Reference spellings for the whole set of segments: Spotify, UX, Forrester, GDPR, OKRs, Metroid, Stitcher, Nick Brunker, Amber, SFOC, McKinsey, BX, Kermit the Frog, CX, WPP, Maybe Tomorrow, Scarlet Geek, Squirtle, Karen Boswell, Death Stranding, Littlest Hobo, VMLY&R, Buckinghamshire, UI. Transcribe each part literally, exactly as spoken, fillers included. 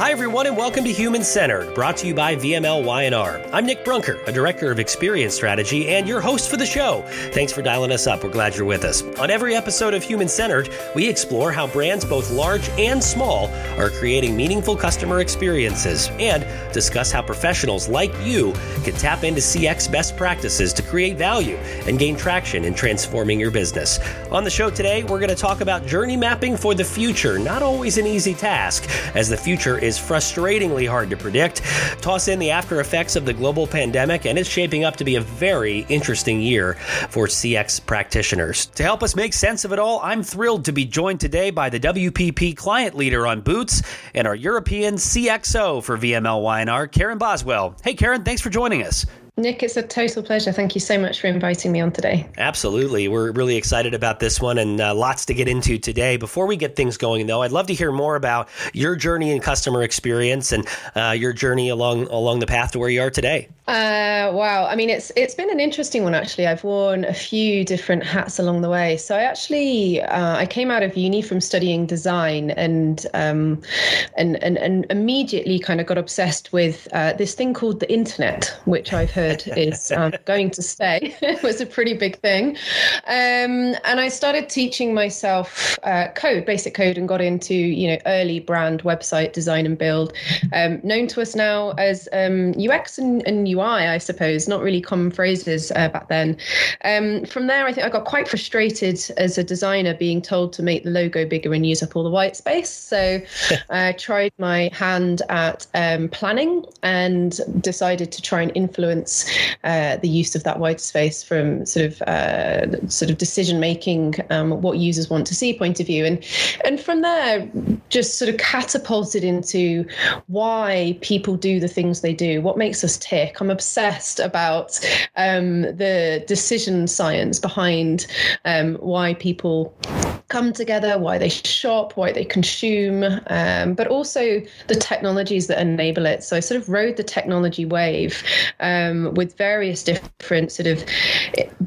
Hi, everyone, and welcome to Human Centered, brought to you by V M L Y and R. I'm Nick Brunker, a director of experience strategy and your host for the show. Thanks for dialing us up. We're glad you're with us. On every episode of Human Centered, we explore how brands, both large and small, are creating meaningful customer experiences and discuss how professionals like you can tap into C X best practices to create value and gain traction in transforming your business. On the show today, we're going to talk about journey mapping for the future, not always an easy task, as the future is frustratingly hard to predict. Toss in the after effects of the global pandemic, and it's shaping up to be a very interesting year for C X practitioners. To help us make sense of it all, I'm thrilled to be joined today by the W P P client leader on Boots and our European C X O for V M L Y and R, Karen Boswell. Hey, Karen, thanks for joining us. Nick, it's a total pleasure. Thank you so much for inviting me on today. Absolutely. We're really excited about this one and uh, lots to get into today. Before we get things going, though, I'd love to hear more about your journey in customer experience and uh, your journey along along the path to where you are today. Uh, wow. I mean, it's it's been an interesting one, actually. I've worn a few different hats along the way. So I actually uh, I came out of uni from studying design and um, and, and, and immediately kind of got obsessed with uh, this thing called the internet, which I've heard is um, going to stay. It was a pretty big thing. Um, and I started teaching myself uh, code, basic code, and got into, you know, early brand website design and build, um, known to us now as um, U X and, and U I, I suppose, not really common phrases uh, back then. Um, from there, I think I got quite frustrated as a designer being told to make the logo bigger and use up all the white space. So I tried my hand at um, planning and decided to try and influence Uh, the use of that white space from sort of uh, sort of decision making, um, what users want to see point of view, and and from there just sort of catapulted into why people do the things they do, what makes us tick. I'm obsessed about um, the decision science behind um, why people come together, why they shop, why they consume, um, but also the technologies that enable it. So I sort of rode the technology wave um, with various different sort of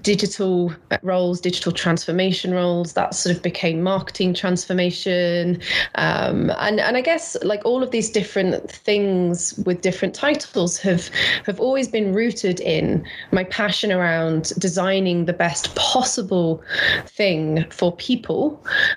digital roles, digital transformation roles. That sort of became marketing transformation. Um, and, and I guess like all of these different things with different titles have, have always been rooted in my passion around designing the best possible thing for people,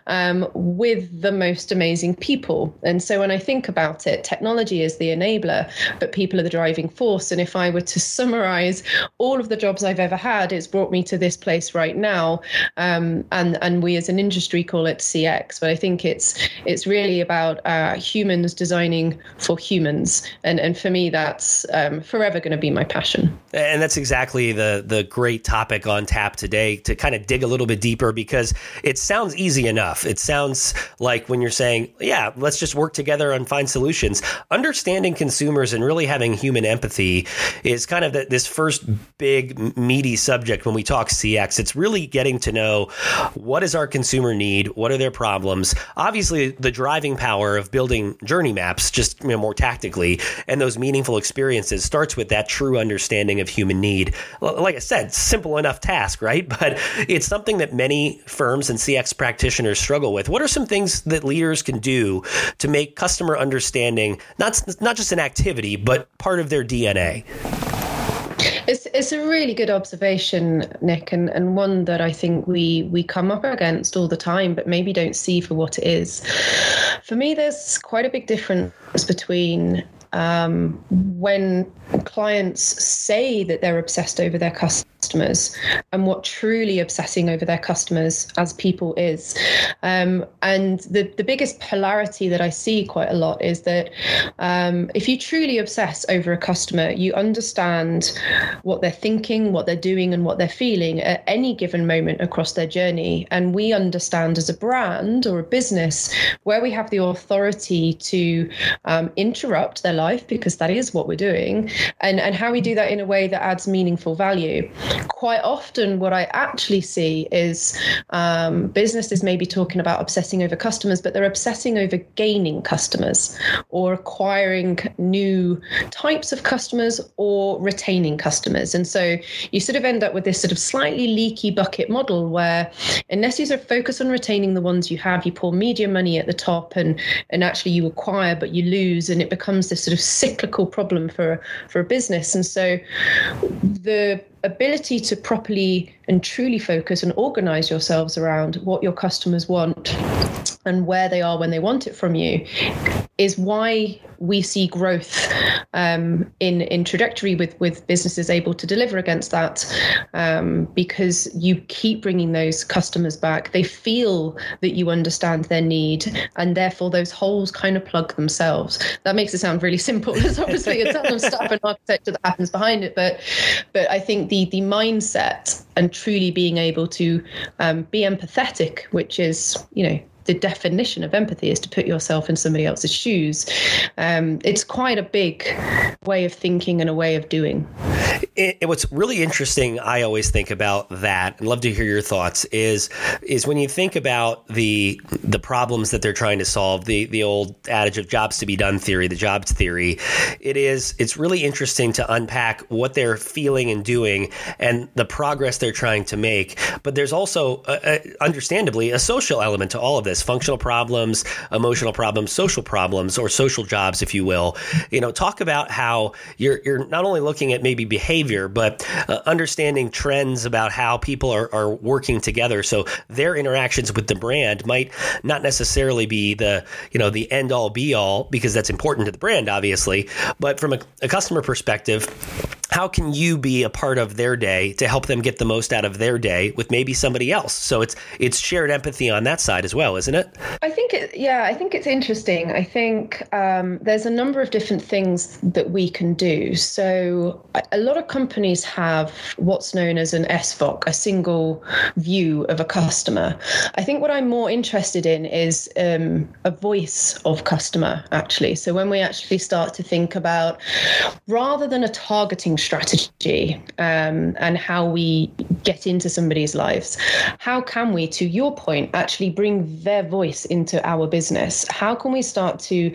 Um, with the most amazing people. And so when I think about it, technology is the enabler, but people are the driving force. And if I were to summarize all of the jobs I've ever had, it's brought me to this place right now. Um, and, and we as an industry call it C X, but I think it's it's really about uh, humans designing for humans. And, and for me, that's um, forever going to be my passion. And that's exactly the, the great topic on tap today, to kind of dig a little bit deeper, because it sounds easy. Easy enough. It sounds like when you're saying, yeah, let's just work together and find solutions, understanding consumers and really having human empathy is kind of the, this first big meaty subject when we talk C X. It's really getting to know, what is our consumer need? What are their problems? Obviously, the driving power of building journey maps, just, you know, more tactically, and those meaningful experiences starts with that true understanding of human need. Like I said, simple enough task, right? But it's something that many firms and C X practitioners practitioners struggle with. What are some things that leaders can do to make customer understanding not, not just an activity, but part of their D N A? It's it's a really good observation, Nick, and, and one that I think we we come up against all the time, but maybe don't see for what it is. For me, there's quite a big difference between Um, when clients say that they're obsessed over their customers and what truly obsessing over their customers as people is. Um, and the, the biggest polarity that I see quite a lot is that um, if you truly obsess over a customer, you understand what they're thinking, what they're doing, and what they're feeling at any given moment across their journey. And we understand as a brand or a business where we have the authority to um, interrupt their life, life, because that is what we're doing, and, and how we do that in a way that adds meaningful value. Quite often what I actually see is um, businesses may be talking about obsessing over customers, but they're obsessing over gaining customers or acquiring new types of customers or retaining customers. And so you sort of end up with this sort of slightly leaky bucket model where unless you sort of focus on retaining the ones you have, you pour media money at the top and, and actually you acquire, but you lose, and it becomes this sort of cyclical problem for, for a business. And so the ability to properly and truly focus and organize yourselves around what your customers want and where they are when they want it from you is why we see growth um, in, in trajectory with, with businesses able to deliver against that, um, because you keep bringing those customers back. They feel that you understand their need, and therefore those holes kind of plug themselves. That makes it sound really simple. There's obviously a ton of stuff and architecture that happens behind it, but but I think the the mindset and truly being able to um, be empathetic, which is, you know, the definition of empathy is to put yourself in somebody else's shoes. Um, it's quite a big way of thinking and a way of doing. It, it, what's really interesting, I always think about that, and love to hear your thoughts, is is when you think about the the problems that they're trying to solve, the the old adage of jobs to be done theory, the jobs theory. It is it's really interesting to unpack what they're feeling and doing and the progress they're trying to make. But there's also, uh, understandably, a social element to all of this. Functional problems, emotional problems, social problems, or social jobs, if you will. You know, talk about how you're you're not only looking at maybe behavior, but uh, understanding trends about how people are, are working together. So their interactions with the brand might not necessarily be the, you know, the end all be all, because that's important to the brand, obviously. But from a, a customer perspective, how can you be a part of their day to help them get the most out of their day with maybe somebody else? So it's it's shared empathy on that side as well, isn't it? I think, it, yeah, I think it's interesting. I think um, there's a number of different things that we can do. So a lot of companies have what's known as an S F O C, a single view of a customer. I think what I'm more interested in is um, a voice of customer, actually. So when we actually start to think about, rather than a targeting strategy um, and how we get into somebody's lives, how can we, to your point, actually bring their voice into our business? How can we start to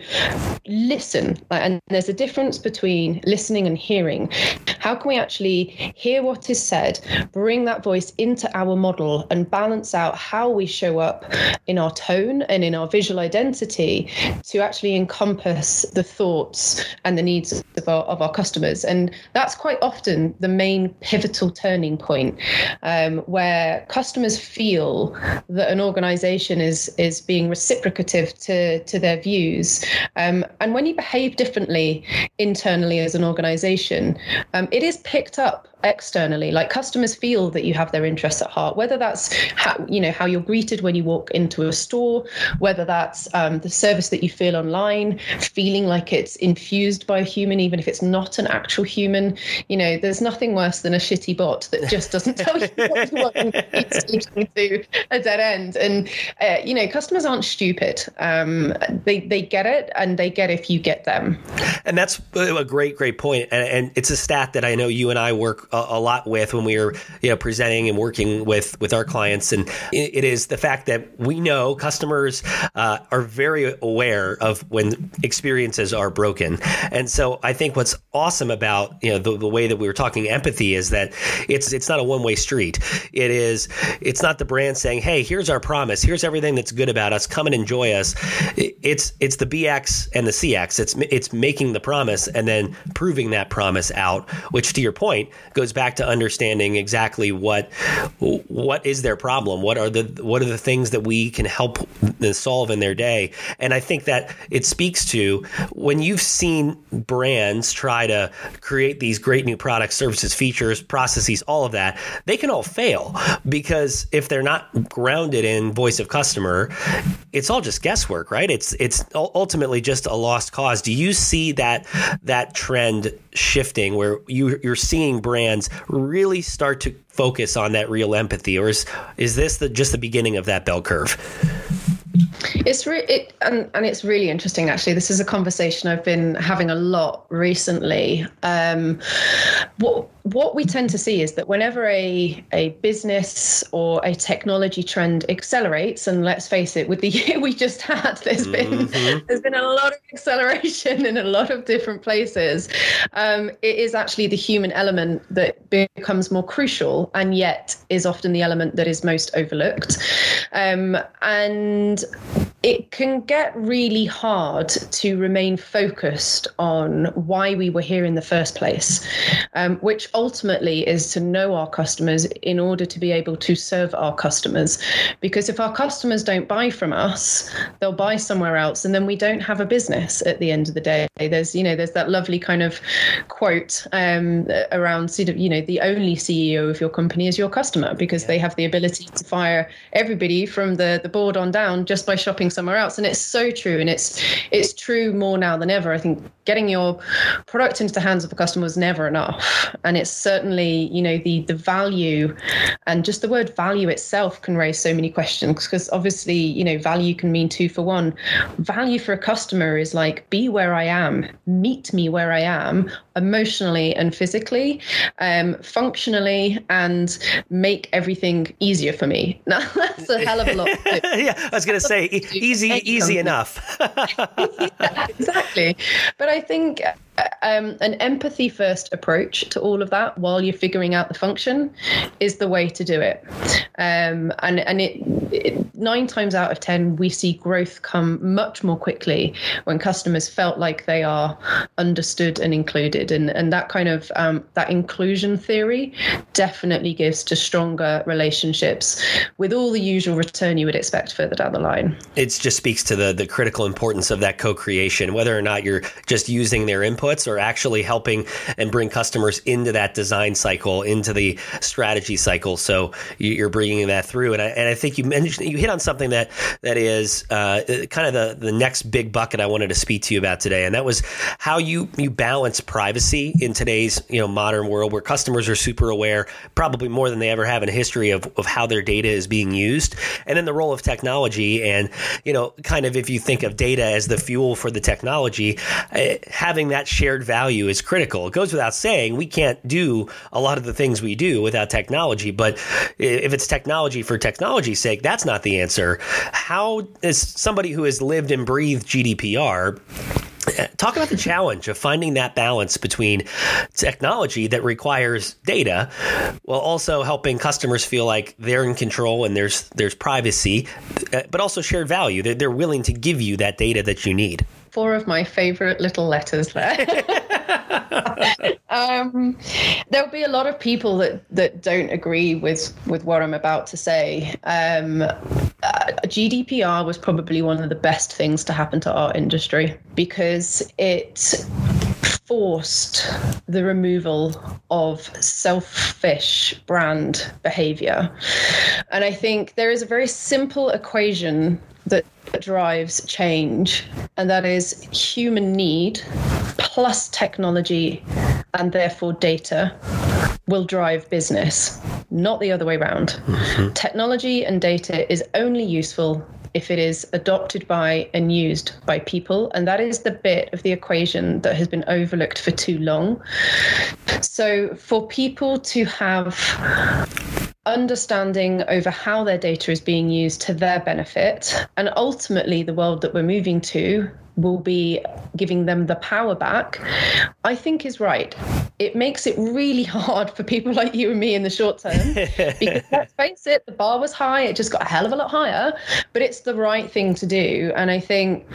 listen? And there's a difference between listening and hearing. How can we actually hear what is said, bring that voice into our model, and balance out how we show up in our tone and in our visual identity to actually encompass the thoughts and the needs of our, of our customers? And that's quite often the main pivotal turning point, um, where customers feel that an organization is is being reciprocative to, to their views. Um, and when you behave differently internally as an organization, um, it is picked up externally. Like, customers feel that you have their interests at heart, whether that's how, you know, how you're greeted when you walk into a store, whether that's um, the service that you feel online, feeling like it's infused by a human, even if it's not an actual human. You know, there's nothing worse than a shitty bot that just doesn't tell you what you want and keeps speaking to a dead end. And, uh, you know, customers aren't stupid. Um, they, they get it, and they get if you get them. And that's a great, great point. And, and it's a stat that I know you and I work a, a lot with when we are, you know, presenting and working with, with our clients. And it, it is the fact that we know customers uh, are very aware of when experiences are broken. And so I think what's awesome about, you know, the, the way that we were talking empathy is that it's it's not a one-way street. It is it's not the brand saying, hey, here's our promise, here's everything that's good about us, come and enjoy us. It's it's the B X and the C X. It's it's making the promise and then proving that promise out, which, to your point, goes back to understanding exactly what what is their problem, what are the what are the things that we can help solve in their day. And I think that it speaks to when you've seen brands try to create these great new products, services, features, processes, all of that, they can all fail, because if they're not grounded in voice of customer, it's all just guesswork, right? It's it's ultimately just a lost cause. Do you see that that trend shifting where you, you're seeing brands really start to focus on that real empathy, or is, is this the, just the beginning of that bell curve? It's re- it, and, and it's really interesting, actually. This is a conversation I've been having a lot recently. Um, what what we tend to see is that whenever a a business or a technology trend accelerates, and let's face it, with the year we just had, there's mm-hmm. been there's been a lot of acceleration in a lot of different places. Um, it is actually the human element that becomes more crucial, and yet is often the element that is most overlooked. Um, and it can get really hard to remain focused on why we were here in the first place, um, which ultimately is to know our customers in order to be able to serve our customers. Because if our customers don't buy from us, they'll buy somewhere else, and then we don't have a business at the end of the day. There's, you know, there's that lovely kind of quote um, around, sort of, you know, the only C E O of your company is your customer, because yeah. they have the ability to fire everybody from the, the board on down just by shopping somewhere else. And it's so true, and it's it's true more now than ever. I think getting your product into the hands of the customer was never enough, and it's certainly, you know, the the value, and just the word value itself can raise so many questions, because obviously, you know, value can mean two for one. Value for a customer is like, be where I am, meet me where I am emotionally and physically, um, functionally, and make everything easier for me. Now that's a hell of a lot to do. Yeah, I was going to say, easy, easy enough. Yeah, exactly. But I think um, an empathy first approach to all of that while you're figuring out the function is the way to do it. Um, and, and it, it, nine times out of ten, we see growth come much more quickly when customers felt like they are understood and included. And, and that kind of, um, that inclusion theory definitely gives to stronger relationships with all the usual return you would expect further down the line. It just speaks to the, the critical importance of that co-creation, whether or not you're just using their input or actually helping and bring customers into that design cycle, into the strategy cycle. So you're bringing that through. And I, and I think you mentioned, you hit on something that that is uh, kind of the, the next big bucket I wanted to speak to you about today. And that was how you, you balance privacy in today's, you know, modern world, where customers are super aware, probably more than they ever have in history, of, of how their data is being used. And then the role of technology. And, you know, kind of if you think of data as the fuel for the technology, uh, having that shared value is critical. It goes without saying, we can't do a lot of the things we do without technology. But if it's technology for technology's sake, that's not the answer. How is somebody who has lived and breathed G D P R? Talk about the challenge of finding that balance between technology that requires data, while also helping customers feel like they're in control and there's there's privacy, but also shared value. They're, they're willing to give you that data that you need. Four of my favorite little letters there. um, there'll be a lot of people that, that don't agree with, with what I'm about to say. Um, uh, G D P R was probably one of the best things to happen to our industry, because it forced the removal of selfish brand behavior. And I think there is a very simple equation that drives change, and that is human need plus technology, and therefore data, will drive business, not the other way around. Mm-hmm. Technology and data is only useful if it is adopted by and used by people. And that is the bit of the equation that has been overlooked for too long. So for people to have understanding over how their data is being used to their benefit, and ultimately the world that we're moving to will be giving them the power back, I think is right. It makes it really hard for people like you and me in the short term, because let's face it, the bar was high. It just got a hell of a lot higher, but it's the right thing to do. And I think,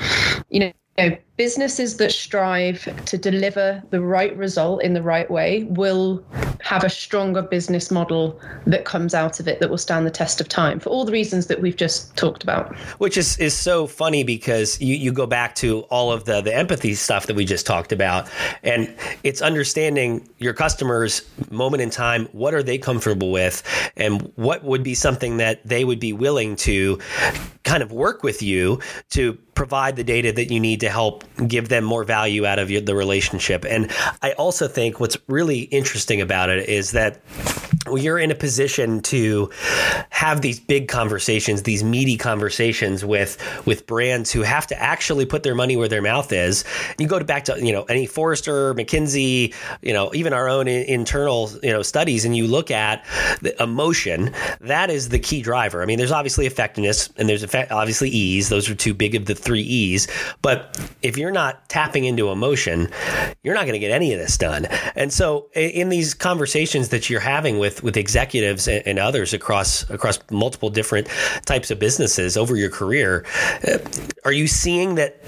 you know, You know, businesses that strive to deliver the right result in the right way will have a stronger business model that comes out of it, that will stand the test of time, for all the reasons that we've just talked about. Which is, is so funny, because you, you go back to all of the, the empathy stuff that we just talked about, and it's understanding your customers' moment in time. What are they comfortable with, and what would be something that they would be willing to kind of work with you to provide the data that you need to help give them more value out of your, the relationship. And I also think what's really interesting about it is that Well, you're in a position to have these big conversations, these meaty conversations with with brands who have to actually put their money where their mouth is. You go to back to, you know, any Forrester, McKinsey, you know, even our own internal, you know, studies, and you look at the emotion. That is the key driver. I mean, there's obviously effectiveness and there's effect, obviously ease. Those are two big of the three E's. But if you're not tapping into emotion, you're not going to get any of this done. And so in these conversations that you're having with with executives and others across across multiple different types of businesses over your career, are you seeing that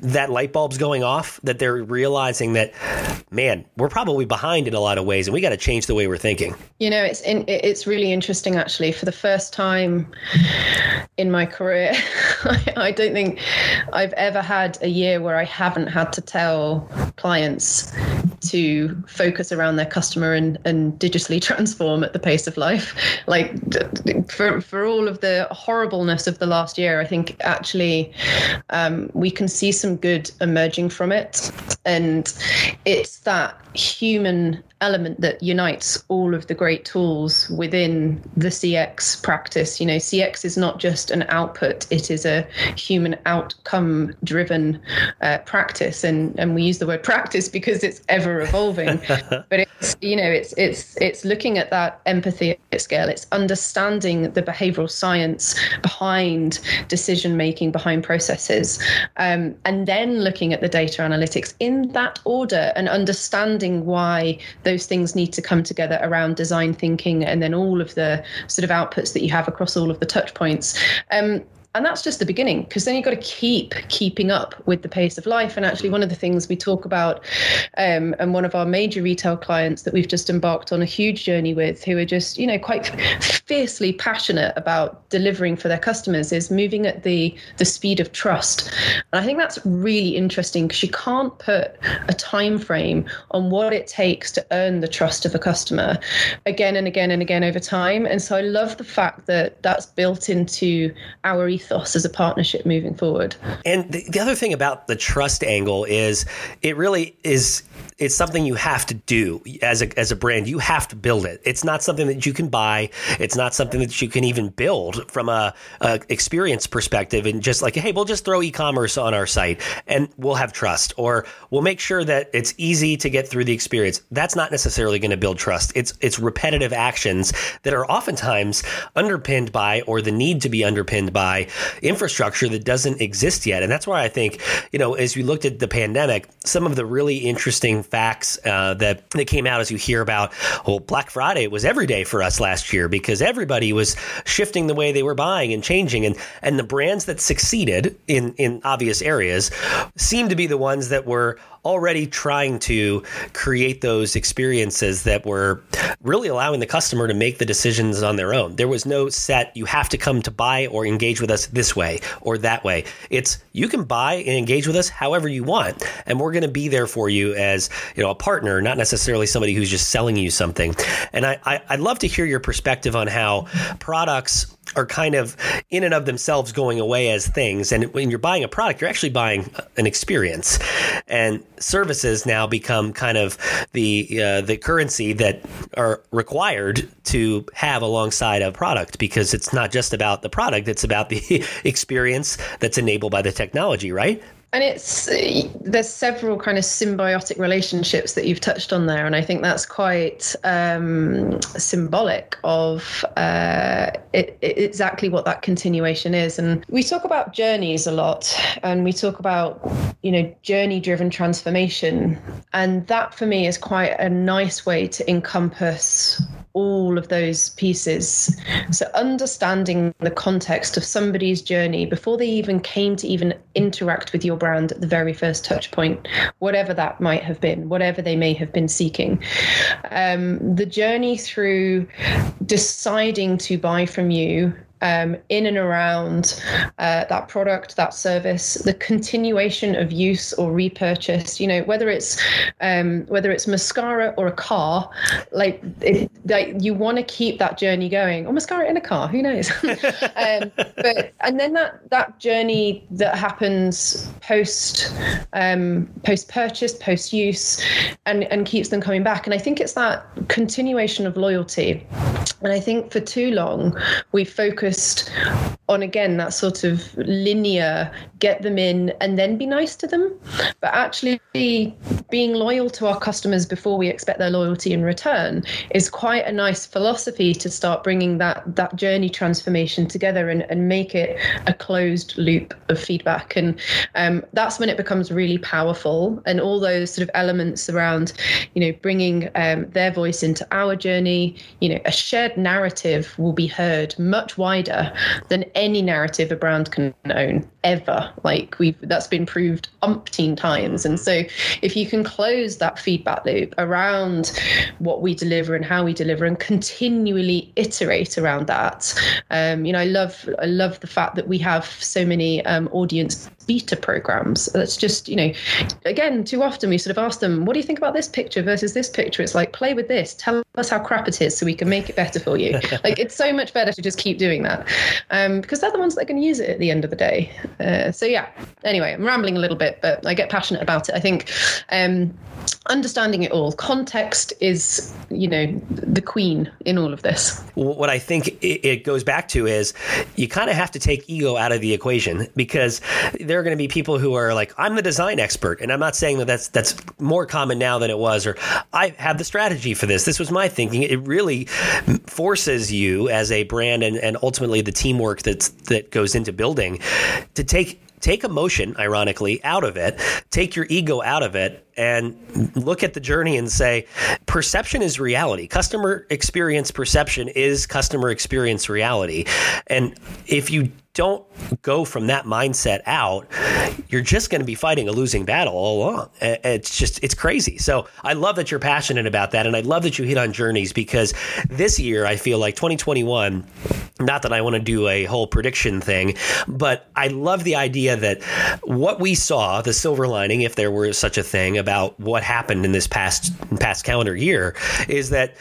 that light bulb's going off, that they're realizing that, man, we're probably behind in a lot of ways and we got to change the way we're thinking? You know, it's in, it's really interesting, actually. For the first time in my career, I, I don't think I've ever had a year where I haven't had to tell clients to focus around their customer and, and digitally transform at the pace of life. Like, for for all of the horribleness of the last year, I think actually um, we can see some good emerging from it. And it's that human element that unites all of the great tools within the C X practice. You know, C X is not just an output, it is a human outcome driven uh, practice. And, and we use the word practice because it's ever evolving, but it's, you know, it's, it's, it's looking at that empathy at scale. It's understanding the behavioral science behind decision-making, behind processes, um, and then looking at the data analytics in that order and understanding why those things need to come together around design thinking and then all of the sort of outputs that you have across all of the touch points. Um, and that's just the beginning, because then you've got to keep keeping up with the pace of life. And actually, one of the things we talk about um, and one of our major retail clients that we've just embarked on a huge journey with, who are just, you know, quite fiercely passionate about delivering for their customers, is moving at the the speed of trust. And I think that's really interesting, because you can't put a time frame on what it takes to earn the trust of a customer again and again and again over time. And so I love the fact that that's built into our ethos as a partnership moving forward. And the, the other thing about the trust angle is it really is, it's something you have to do as a, as a brand. You have to build it. It's not something that you can buy. It's not something that you can even build from a, a experience perspective and just like, hey, we'll just throw e-commerce on our site and we'll have trust, or we'll make sure that it's easy to get through the experience. That's not necessarily going to build trust. It's, it's repetitive actions that are oftentimes underpinned by, or the need to be underpinned by, infrastructure that doesn't exist yet. And that's why I think, you know, as we looked at the pandemic, some of the really interesting facts uh, that, that came out, as you hear about, well, Black Friday was every day for us last year because everybody was shifting the way they were buying and changing. And and the brands that succeeded in, in obvious areas seem to be the ones that were already trying to create those experiences that were really allowing the customer to make the decisions on their own. There was no set, you have to come to buy or engage with us this way or that way. It's, you can buy and engage with us however you want, and we're going to be there for you as, you know, a partner, not necessarily somebody who's just selling you something. And I, I, I'd love to hear your perspective on how products are kind of in and of themselves going away as things. And when you're buying a product, you're actually buying an experience. And services now become kind of the uh, the currency that are required to have alongside a product, because it's not just about the product, it's about the experience that's enabled by the technology, right? And it's, there's several kind of symbiotic relationships that you've touched on there. And I think that's quite um, symbolic of uh, it, it, exactly what that continuation is. And we talk about journeys a lot, and we talk about, you know, journey-driven transformation. And that for me is quite a nice way to encompass all of those pieces. So understanding the context of somebody's journey before they even came to even interact with your brand at the very first touch point, whatever that might have been, whatever they may have been seeking. Um, the journey through deciding to buy from you um, in and around uh, that product, that service, the continuation of use or repurchase. You know, whether it's um, whether it's mascara or a car, like it, like you want to keep that journey going. Or mascara in a car, who knows? um, but and then that that journey that happens post um, post purchase, post use, and and keeps them coming back. And I think it's that continuation of loyalty. And I think for too long, we focused on, again, that sort of linear, get them in and then be nice to them. But actually being loyal to our customers before we expect their loyalty in return is quite a nice philosophy to start bringing that that journey transformation together and, and make it a closed loop of feedback. And um, that's when it becomes really powerful. And all those sort of elements around, you know, bringing um, their voice into our journey, you know, a shared narrative will be heard much wider than any narrative a brand can own ever. Like we've that's been proved umpteen times. And so if you can close that feedback loop around what we deliver and how we deliver and continually iterate around that, um, you know, I love I love the fact that we have so many um, audience beta programs. That's just, you know, again, too often we sort of ask them, what do you think about this picture versus this picture? It's like, play with this, tell us how crap it is so we can make it better for you. Like, it's so much better to just keep doing that um, because they're the ones that are going to use it at the end of the day. Uh, so yeah, anyway, I'm rambling a little bit, but I get passionate about it. I think um, understanding it all, context is, you know, the queen in all of this. What I think it goes back to is you kind of have to take ego out of the equation, because there are going to be people who are like, I'm the design expert. And I'm not saying that that's, that's more common now than it was, or I have the strategy for this. This was my thinking. It really forces you as a brand and, and ultimately the teamwork that's, that goes into building to take Take emotion, ironically, out of it, take your ego out of it, and look at the journey and say, perception is reality. Customer experience perception is customer experience reality. And if you don't go from that mindset out, you're just going to be fighting a losing battle all along. It's just, it's crazy. So I love that you're passionate about that. And I love that you hit on journeys, because this year, I feel like twenty twenty-one, not that I want to do a whole prediction thing, but I love the idea that what we saw, the silver lining, if there were such a thing, about what happened in this past past calendar year, is that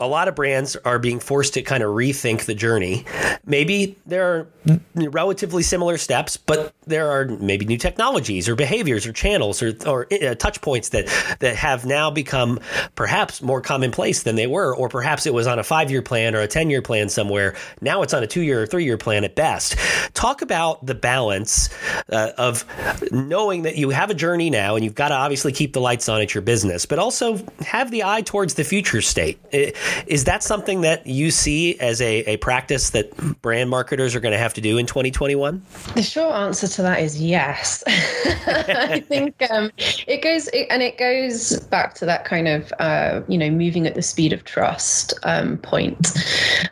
a lot of brands are being forced to kind of rethink the journey. Maybe there are relatively similar steps, but there are maybe new technologies or behaviors or channels or, or uh, touch points that, that have now become perhaps more commonplace than they were, or perhaps it was on a five-year plan or a ten-year plan somewhere. Now it's on a two-year or three-year plan at best. Talk about the balance uh, of knowing that you have a journey now and you've got to obviously keep the lights on at your business, but also have the eye towards the future state. Is that something that you see as a, a practice that brand marketers are going to have to do in twenty twenty-one? The short answer to that is yes. I think um, it goes, it, and it goes back to that kind of, uh, you know, moving at the speed of trust um, point.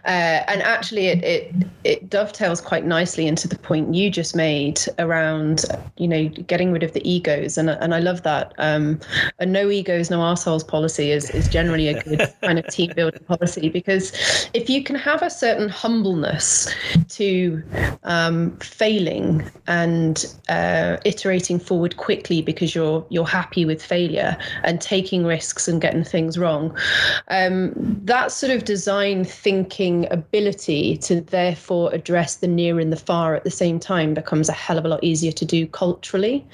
Uh, and actually, it, it it dovetails quite nicely into the point you just made around, you know, getting rid of the egos. And, and I love that. Um, a no egos, no arseholes policy is, is generally a good kind of team building policy, because if you can have a certain humbleness to um, failing and uh, iterating forward quickly because you're you're happy with failure and taking risks and getting things wrong, um, that sort of design thinking ability to therefore address the near and the far at the same time becomes a hell of a lot easier to do culturally.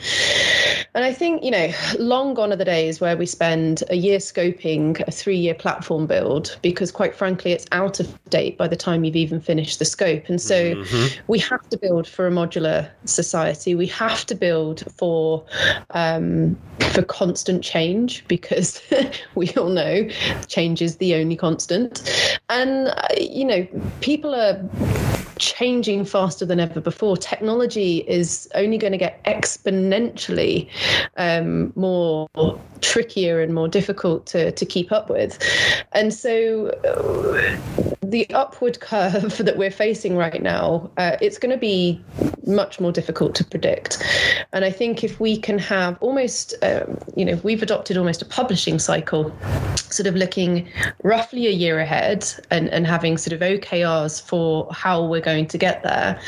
And I think, you know, long gone are the days where we spend a year scoping a three-year platform build, because quite frankly, it's out of date by the time you've even finished the scope. And so mm-hmm. we have to build for a modular society. We have to build for um, for constant change, because we all know change is the only constant. And, uh, you know, people are changing faster than ever before. Technology is only going to get exponentially um, more trickier and more difficult to, to keep up with. And so the upward curve that we're facing right now, uh, it's going to be much more difficult to predict. And I think if we can have almost, um, you know, we've adopted almost a publishing cycle, sort of looking roughly a year ahead and, and having sort of O K Rs for how we're going to get there.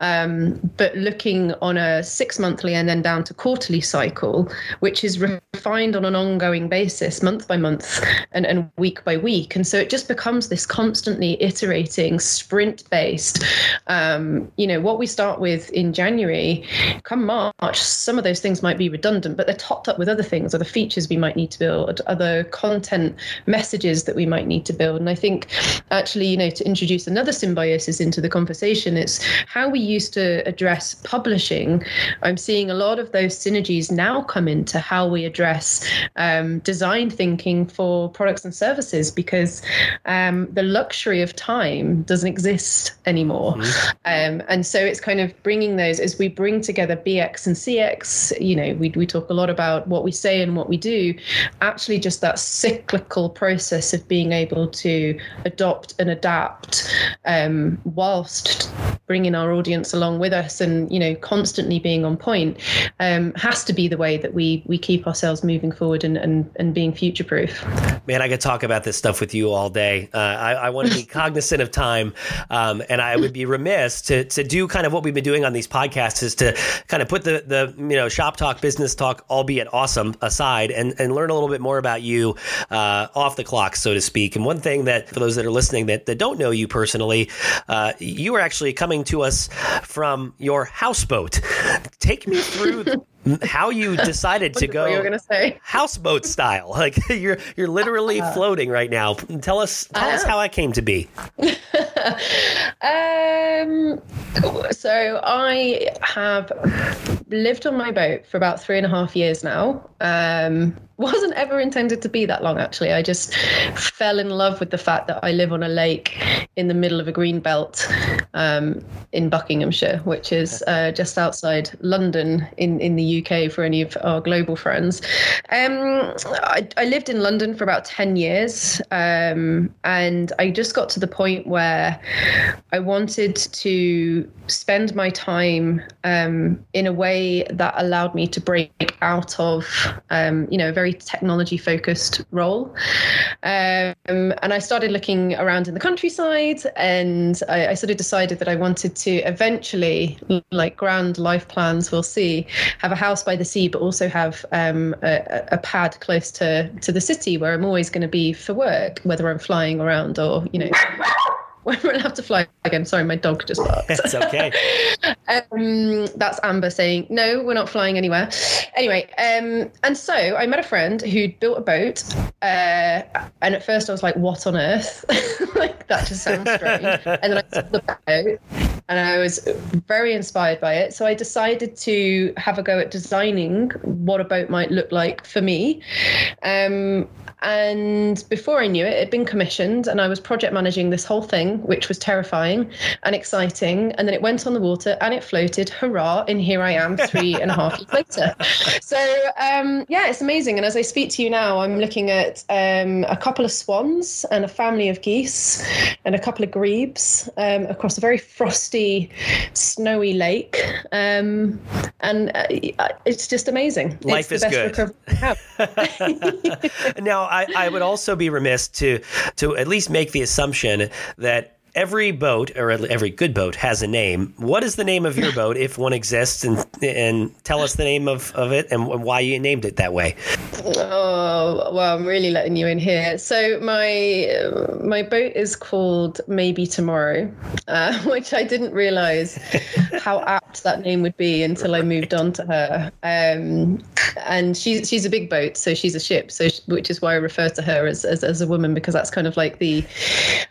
Um, but looking on a six monthly and then down to quarterly cycle, which is refined on an ongoing basis, month by month and, and week by week. And so it just becomes this constantly iterating, sprint based, um, you know, what we start with in January, come March, some of those things might be redundant, but they're topped up with other things, other features we might need to build, other content messages that we might need to build. And I think actually, you know, to introduce another symbiosis into the conversation, it's how we used to address publishing. I'm seeing a lot of those synergies now come into how we address um, design thinking for products and services, because um, the luxury of time doesn't exist anymore. Mm-hmm. Um, and so it's kind of bringing those, as we bring together B X and C X, you know, we, we talk a lot about what we say and what we do, actually just that cyclical process of being able to adopt and adapt um, whilst bringing our audience along with us and, you know, constantly being on point um, has to be the way that we we keep ourselves moving forward and, and, and being future proof. Man, I could talk about this stuff with you all day. Uh, I, I want to be cognizant of time. Um, and I would be remiss to, to do kind of what we've been doing on these podcasts is to kind of put the, the you know, shop talk, business talk, albeit awesome, aside and, and learn a little bit more about you uh, off the clock, so to speak. And one thing that for those that are listening that, that don't know you personally, uh, you are actually coming to us from your houseboat. Take me through the- how you decided to go you say. houseboat style, like you're you're literally uh, floating right now. Tell us, tell us how I came to be. um, so I have lived on my boat for about three and a half years now. Um, wasn't ever intended to be that long, actually. I just fell in love with the fact that I live on a lake in the middle of a green belt um, in Buckinghamshire, which is uh, just outside London in, in the U K for any of our global friends. Um, I, I lived in London for about ten years. Um, and I just got to the point where I wanted to spend my time um, in a way that allowed me to break out of, um, you know, very technology focused role. Um, and I started looking around in the countryside and I, I sort of decided that I wanted to eventually, like grand life plans, we'll see, have a house by the sea, but also have um, a, a pad close to, to the city where I'm always going to be for work, whether I'm flying around or, you know, when we'll have to fly again. Sorry, my dog just barked. It's okay. um, that's Amber saying, no, we're not flying anywhere. Anyway, um, and so I met a friend who'd built a boat. Uh, and at first I was like, what on earth? Like, that just sounds strange. And then I saw the boat. And I was very inspired by it. So I decided to have a go at designing what a boat might look like for me. Um, and before I knew it, it had been commissioned and I was project managing this whole thing, which was terrifying and exciting. And then it went on the water and it floated. Hurrah. And here I am three and a half years later. So, um, yeah, it's amazing. And as I speak to you now, I'm looking at um, a couple of swans and a family of geese and a couple of grebes um, across a very frosty, snowy lake, um, and uh, it's just amazing. Life it's is good. Now, I, I would also be remiss to to at least make the assumption that every boat, or every good boat, has a name. What is the name of your boat, if one exists, and and tell us the name of, of it and why you named it that way? Oh, well, I'm really letting you in here. So my my boat is called Maybe Tomorrow, uh, which I didn't realize how apt that name would be until right. I moved on to her. Um, and she's she's a big boat, so she's a ship, so she, which is why I refer to her as, as as a woman, because that's kind of like the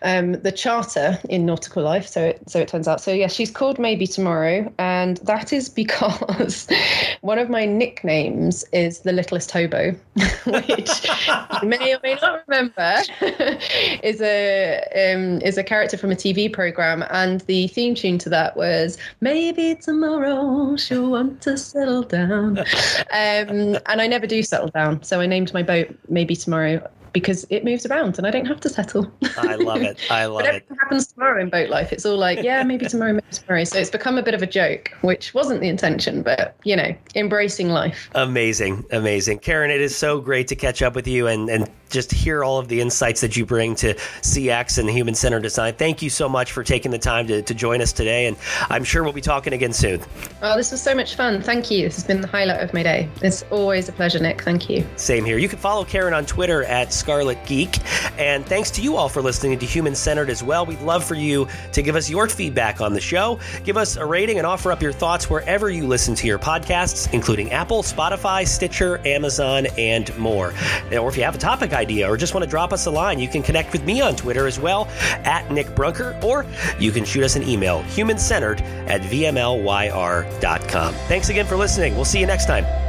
um, the charter in nautical life, so it, so it turns out. So yeah, she's called Maybe Tomorrow, and that is because one of my nicknames is the Littlest Hobo, which you may or may not remember is a um, is a character from a T V program, and the theme tune to that was Maybe Tomorrow She'll Want to Settle Down, um, and I never do settle down, so I named my boat Maybe Tomorrow. because it moves around and I don't have to settle. I love it. I love it. Everything happens tomorrow in boat life. It's all like, yeah, maybe tomorrow, maybe tomorrow. So it's become a bit of a joke, which wasn't the intention, but, you know, embracing life. Amazing. Amazing. Karen, it is so great to catch up with you and, and just hear all of the insights that you bring to C X and human-centered design. Thank you so much for taking the time to, to join us today. And I'm sure we'll be talking again soon. Oh, this was so much fun. Thank you. This has been the highlight of my day. It's always a pleasure, Nick. Thank you. Same here. You can follow Karen on Twitter at Scarlet Geek. And thanks to you all for listening to Human Centered as well. We'd love for you to give us your feedback on the show. Give us a rating and offer up your thoughts wherever you listen to your podcasts, including Apple, Spotify, Stitcher, Amazon, and more. Or if you have a topic idea or just want to drop us a line, you can connect with me on Twitter as well at Nick Brunker, or you can shoot us an email, humancentered at V M L Y R dot com. Thanks again for listening. We'll see you next time.